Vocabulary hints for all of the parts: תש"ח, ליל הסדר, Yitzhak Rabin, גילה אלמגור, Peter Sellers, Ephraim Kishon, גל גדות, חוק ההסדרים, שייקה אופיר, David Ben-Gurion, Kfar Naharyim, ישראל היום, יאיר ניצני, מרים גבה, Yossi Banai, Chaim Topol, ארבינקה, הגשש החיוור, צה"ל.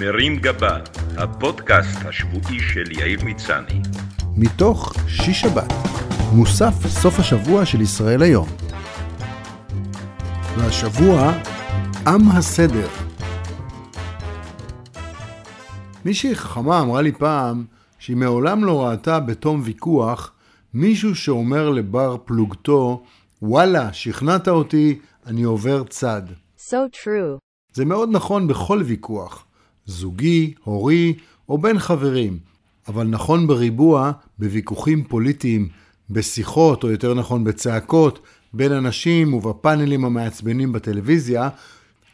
מרים גבה, הפודקאסט השבועי של יאיר ניצני. מתוך שיש שבת, מוסף סוף השבוע של ישראל היום. והשבוע, עם הסדר. מישהי חכמה אמרה לי פעם שהיא מעולם לא ראתה בתום ויכוח מישהו שאומר לבר פלוגתו, וואלה, שכנעת אותי, אני עובר צד. So true. זה מאוד נכון בכל ויכוח, זוגי, הורי או בין חברים, אבל נכון בריבוע, בוויכוחים פוליטיים, בשיחות או יותר נכון בצעקות, בין אנשים ובפאנלים המעצבנים בטלוויזיה,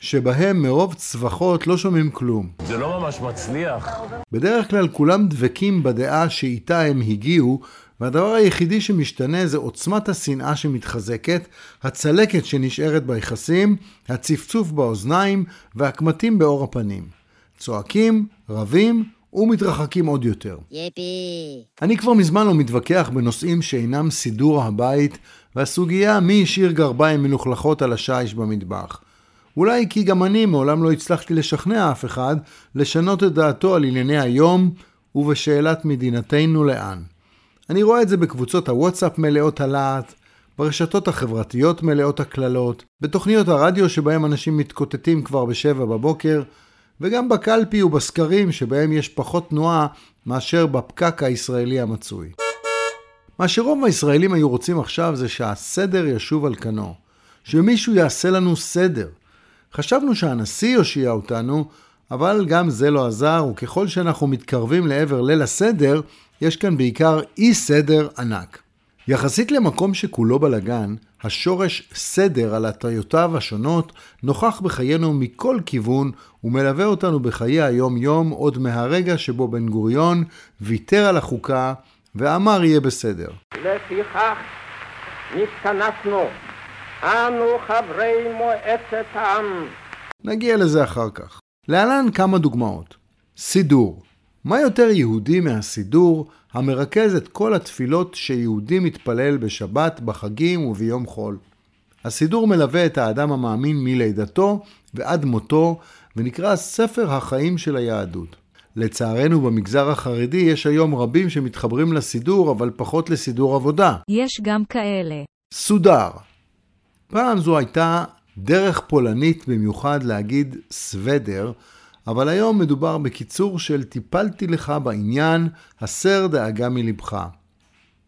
שבהם מרוב צווחות לא שומעים כלום. זה לא ממש מצליח. בדרך כלל כולם דבקים בדעה שאיתה הם הגיעו, והדבר היחידי שמשתנה זה עוצמת השנאה שמתחזקת, הצלקת שנשארת ביחסים, הצפצוף באוזניים והקמטים באור הפנים. צועקים, רבים ומתרחקים עוד יותר. יפי. אני כבר מזמן לא מתווכח בנושאים שאינם סידור הבית, והסוגיה מי השאיר גרביים מלוכלכות על השיש במטבח. אולי כי גם אני מעולם לא הצלחתי לשכנע אף אחד לשנות את דעתו על ענייני היום ובשאלת מדינתנו לאן. אני רואה את זה בקבוצות הוואטסאפ מלאות הלהט, ברשתות החברתיות מלאות הכללות, בתוכניות הרדיו שבהם אנשים מתקוטטים כבר בשבע בבוקר, וגם בקלפי ובסקרים שבהם יש פחות תנועה מאשר בפקק הישראלי המצוי. מה שרוב הישראלים היו רוצים עכשיו זה שהסדר ישוב על כנו, שמישהו יעשה לנו סדר. חשבנו שהנשיא יושיע אותנו, אבל גם זה לא עזר, וככל שאנחנו מתקרבים לעבר ליל הסדר, יש כאן בעיקר אי סדר ענק. יחסית למקום שכולו בלגן, השורש סדר על הטיותיו השונות נוכח בחיינו מכל כיוון ומלווה אותנו בחיי היום יום עוד מהרגע שבו בן גוריון ויתר על החוקה ואמר יהיה בסדר. לפיכך נתכנסנו, אנו חברי מועצת העם. נגיע לזה אחר כך. להלן כמה דוגמאות. סידור. מה יותר יהודי מהסידור המרכז את כל התפילות שיהודי מתפלל בשבת, בחגים וביום חול? הסידור מלווה את האדם המאמין מלידתו ועד מותו ונקרא ספר החיים של היהדות. לצערנו במגזר החרדי יש היום רבים שמתחברים לסידור אבל פחות לסידור עבודה. יש גם כאלה. סודר. פעם זו הייתה דרך פולנית במיוחד להגיד סוודר, אבל היום מדובר בקיצור של טיפלתי לך בעניין, הסר דאגה מלבך.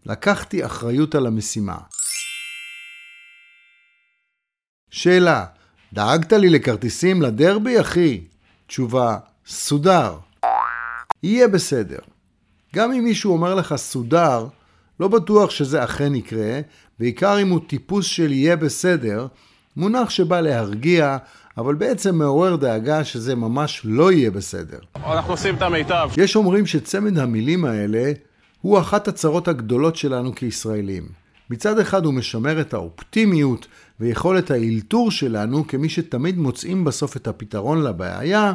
לקחתי אחריות על המשימה. שאלה, דאגת לי לכרטיסים לדרבי אחי? תשובה, סודר. יהיה בסדר. גם אם מישהו אומר לך סודר, לא בטוח שזה אכן יקרה, בעיקר אם הוא טיפוס של יהיה בסדר, מונח שבא להרגיע, אבל בעצם מעורר דאגה שזה ממש לא יהיה בסדר. אנחנו עושים את המיטב. יש אומרים שצמד המילים האלה הוא אחת הצרות הגדולות שלנו כישראלים. מצד אחד הוא משמר את האופטימיות ויכולת האלתור שלנו כמי שתמיד מוצאים בסוף את הפתרון לבעיה,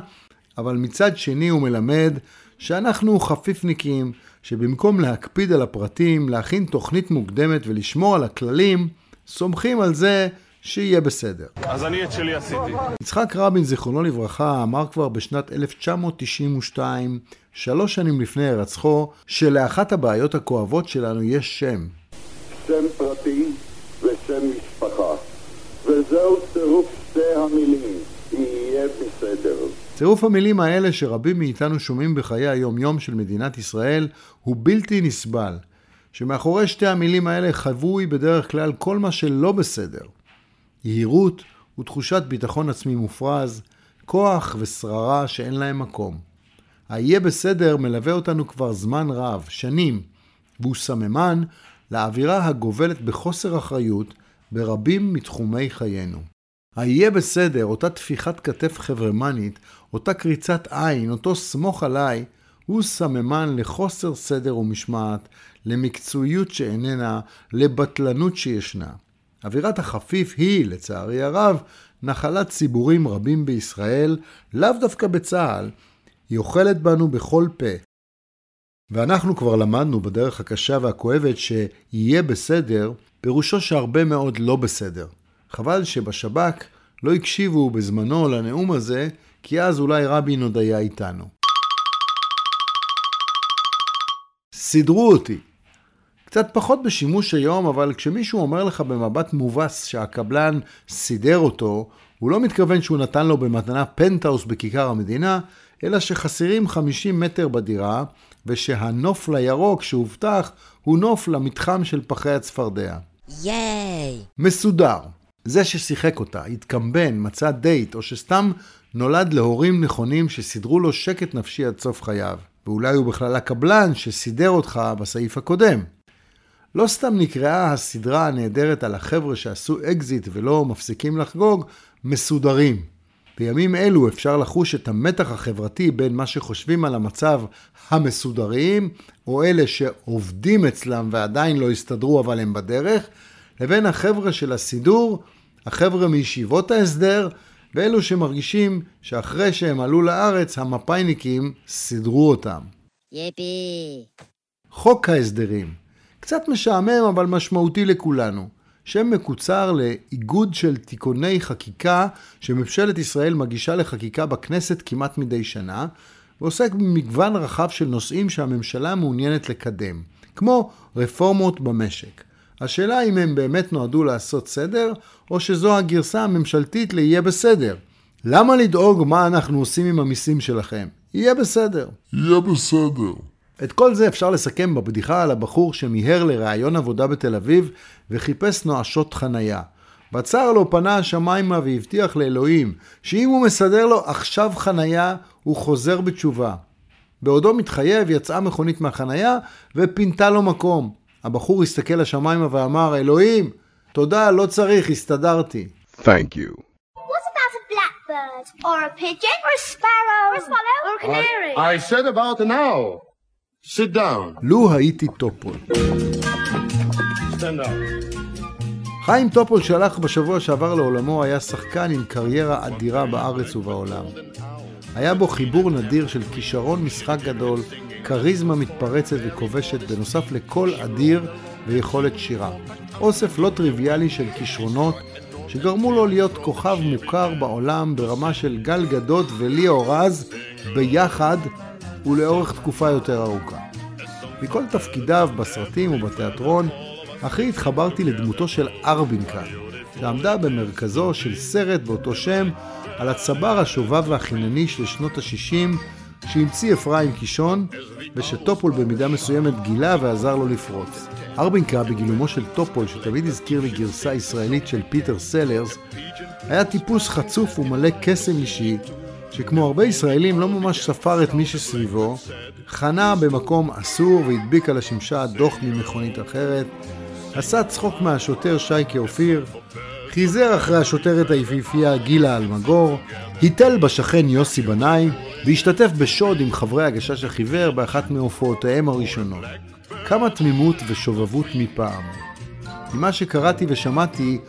אבל מצד שני הוא מלמד שאנחנו חפיפניקים שבמקום להקפיד על הפרטים, להכין תוכנית מוקדמת ולשמור על הכללים, סומכים על זה שיהיה בסדר. אז אני את שלי עשיתי. יצחק רבין זיכרונו לברכה אמר כבר בשנת 1992, 3 שנים לפני הרצחו, שלאחת הבעיות הכואבות שלנו יש שם. שם פרטי ושם משפחה. וזהו צירוף שתי המילים, יהיה בסדר. צירוף המילים האלה שרבים מאיתנו שומעים בחיי היום-יום של מדינת ישראל הוא בלתי נסבל. שמאחורי שתי המילים האלה חבוי בדרך כלל כל מה שלא בסדר. יהירות ותחושת ביטחון עצמי מופרז, כוח ושררה שאין להם מקום. היה בסדר מלווה אותנו כבר זמן רב, שנים, והוא סממן לאווירה הגובלת בחוסר אחריות ברבים מתחומי חיינו. היה בסדר, אותה תפיחת כתף חברמנית, אותה קריצת עין, אותו סמוך עליי, הוא סממן לחוסר סדר ומשמעת, למקצועיות שאיננה, לבטלנות שישנה. אווירת החפיף היא, לצערי הרב, נחלת ציבורים רבים בישראל, לאו דווקא בצה"ל, היא אוכלת בנו בכל פה. ואנחנו כבר למדנו בדרך הקשה והכואבת שיהיה בסדר, פירושו שהרבה מאוד לא בסדר. חבל שבשב"כ לא הקשיבו בזמנו לנאום הזה, כי אז אולי רבין עוד היה איתנו. סידרו אותי. קצת פחות בשימוש היום, אבל כשמישהו אומר לך במבט מובס שהקבלן סידר אותו, הוא לא מתכוון שהוא נתן לו במתנה פנטהאוס בכיכר המדינה, אלא שחסרים 50 מטר בדירה, ושהנוף לירוק שהובטח הוא נוף למתחם של פחי הצפרדע. ייי! מסודר. זה ששיחק אותה, התקמבן, מצא דייט, או שסתם נולד להורים נכונים שסידרו לו שקט נפשי עד סוף חייו. ואולי הוא בכלל הקבלן שסידר אותך בסעיף הקודם. לא סתם נקראה הסדרה הנהדרת על החבר'ה שעשו אקזיט ולא מפסיקים לחגוג, מסודרים. בימים אלו אפשר לחוש את המתח החברתי בין מה שחושבים על המצב המסודרים, או אלה שעובדים אצלם ועדיין לא הסתדרו אבל הם בדרך, לבין החבר'ה של הסידור, החבר'ה מישיבות ההסדר, ואלו שמרגישים שאחרי שהם עלו לארץ, המפאיניקים סידרו אותם. יפי! חוק ההסדרים. קצת משעמם אבל משמעותי לכולנו. שם מקוצר לאיגוד של תיקוני חקיקה שממשלת ישראל מגישה לחקיקה בכנסת כמעט מדי שנה, ועוסק במגוון רחב של נושאים שהממשלה מעוניינת לקדם, כמו רפורמות במשק. השאלה אם הם באמת נועדו לעשות סדר, או שזו הגרסה הממשלתית ליהיה בסדר. למה לדאוג מה אנחנו עושים עם המיסים שלכם? יהיה בסדר. יהיה בסדר. את כל זה אפשר לסכם בבדיחה על הבחור שמיהר לראיון עבודה בתל אביב וחיפש נואשות חנייה. בצר לו פנה השמיימה והבטיח לאלוהים שאם הוא מסדר לו עכשיו חנייה, הוא חוזר בתשובה. בעודו מתחייב יצאה מכונית מהחנייה ופינתה לו מקום. הבחור הסתכל לשמיימה ואמר, אלוהים, תודה, לא צריך, הסתדרתי. Thank you. What about a blackbird? Or a pigeon? Or a sparrow? Or a swallow? Or a canary? I said about an owl. Sit down. לו הייתי טופול. Stand up. חיים טופול שהלך בשבוע שעבר לעולמו היה שחקן עם קריירה אדירה בארץ ובעולם. היה בו חיבור נדיר של כישרון משחק גדול, קריזמה מתפרצת וכובשת בנוסף לכל אדיר ויכולת שירה. אוסף לא טריוויאלי של כישרונות שגרמו לו להיות כוכב מוכר בעולם ברמה של גל גדות וליאו רז ביחד ולאורך תקופה יותר ארוכה. מכל תפקידיו בסרטים ובתיאטרון, הכי התחברתי לדמותו של ארבינקה, שעמדה במרכזו של סרט באותו שם על הצבר השובב והחינני של שנות ה-60 שהמציא אפרים קישון ושטופול במידה מסוימת גילה ועזר לו לפרוץ. ארבינקה בגילומו של טופול שתמיד הזכיר לי גרסה ישראלית של פיטר סלרס היה טיפוס חצוף ומלא קסם אישי שכמו הרבה ישראלים לא ממש ספר את מי שסביבו, חנה במקום אסור והדביק על השמשה דוח ממכונית אחרת, עשה צחוק מהשוטר שייקה אופיר, חיזר אחרי השוטרת היפיפייה גילה אלמגור, היטל בשכן יוסי בנאי, והשתתף בשוד עם חברי הגשש החיוור באחת מהופעותיהם הראשונות. כמה תמימות ושובבות מפעם. ממה שקראתי ושמעתי,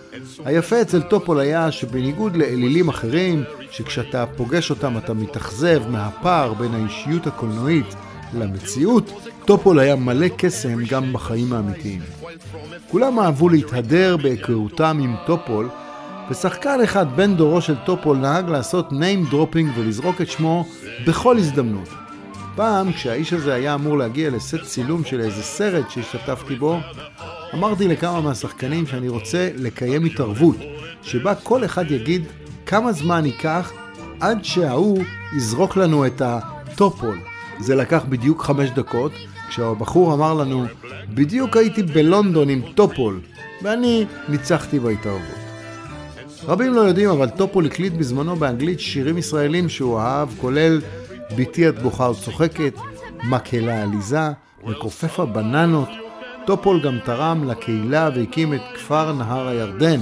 היפה אצל טופול היה שבניגוד לאלילים אחרים, שכשאתה פוגש אותם אתה מתאכזב מהפער בין האישיות הקולנועית למציאות, טופול היה מלא קסם גם בחיים האמיתיים. כולם אהבו להתהדר בהיכרותם עם טופול, ושחקן אחד בן דורו של טופול נהג לעשות name dropping ולזרוק את שמו בכל הזדמנות. פעם כשהאיש הזה היה אמור להגיע לסט צילום של איזה סרט שהשתתפתי בו, אמרתי לכמה מהשחקנים שאני רוצה לקיים התערבות, שבה כל אחד יגיד כמה זמן ייקח עד שההוא יזרוק לנו את הטופול. זה לקח בדיוק 5 דקות, כשהבחור אמר לנו, בדיוק הייתי בלונדון עם טופול, ואני ניצחתי בהתערבות. רבים לא יודעים, אבל טופול הקליט בזמנו באנגלית שירים ישראלים שהוא אהב, כולל ביתי את בוכה וצוחקת, מקהלה עליזה, מכופף הבננות. טופול גם תרם לקהילה והקים את כפר נהר הירדן,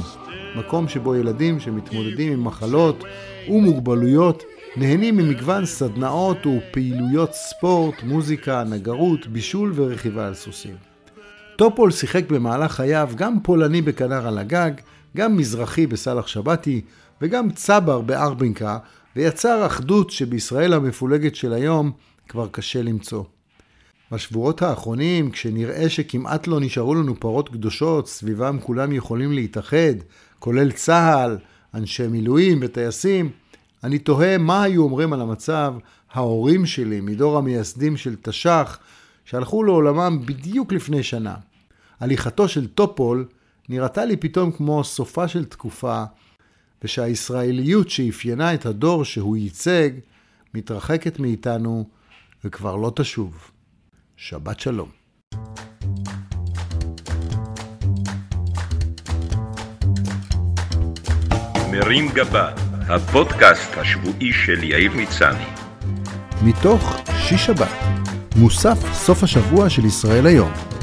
מקום שבו ילדים שמתמודדים עם מחלות ומוגבלויות נהנים ממגוון סדנאות ופעילויות ספורט, מוזיקה, נגרות, בישול ורכיבה על סוסים. טופול שיחק במהלך חייו גם פולני בכנר על הגג, גם מזרחי בסלח שבתי וגם צבר בארבינקה, ויצר אחדות שבישראל המפולגת של היום כבר קשה למצוא. בשבועות האחרונים, כשנראה שכמעט לא נשארו לנו פרות קדושות, סביבם כולם יכולים להתאחד, כולל צהל, אנשי מילואים וטייסים, אני תוהה מה היו אומרים על המצב ההורים שלי מדור המייסדים של תש"ח שהלכו לעולמם בדיוק לפני שנה. הליכתו של טופול נראתה לי פתאום כמו סופה של תקופה, ושהישראליות שאפיינה את הדור שהוא ייצג מתרחקת מאיתנו וכבר לא תשוב. שבת שלום. מרים גבה, הפודקאסט השבועי של יאיר ניצני. מתוך שיש שבת, מוסף סוף השבוע של ישראל היום.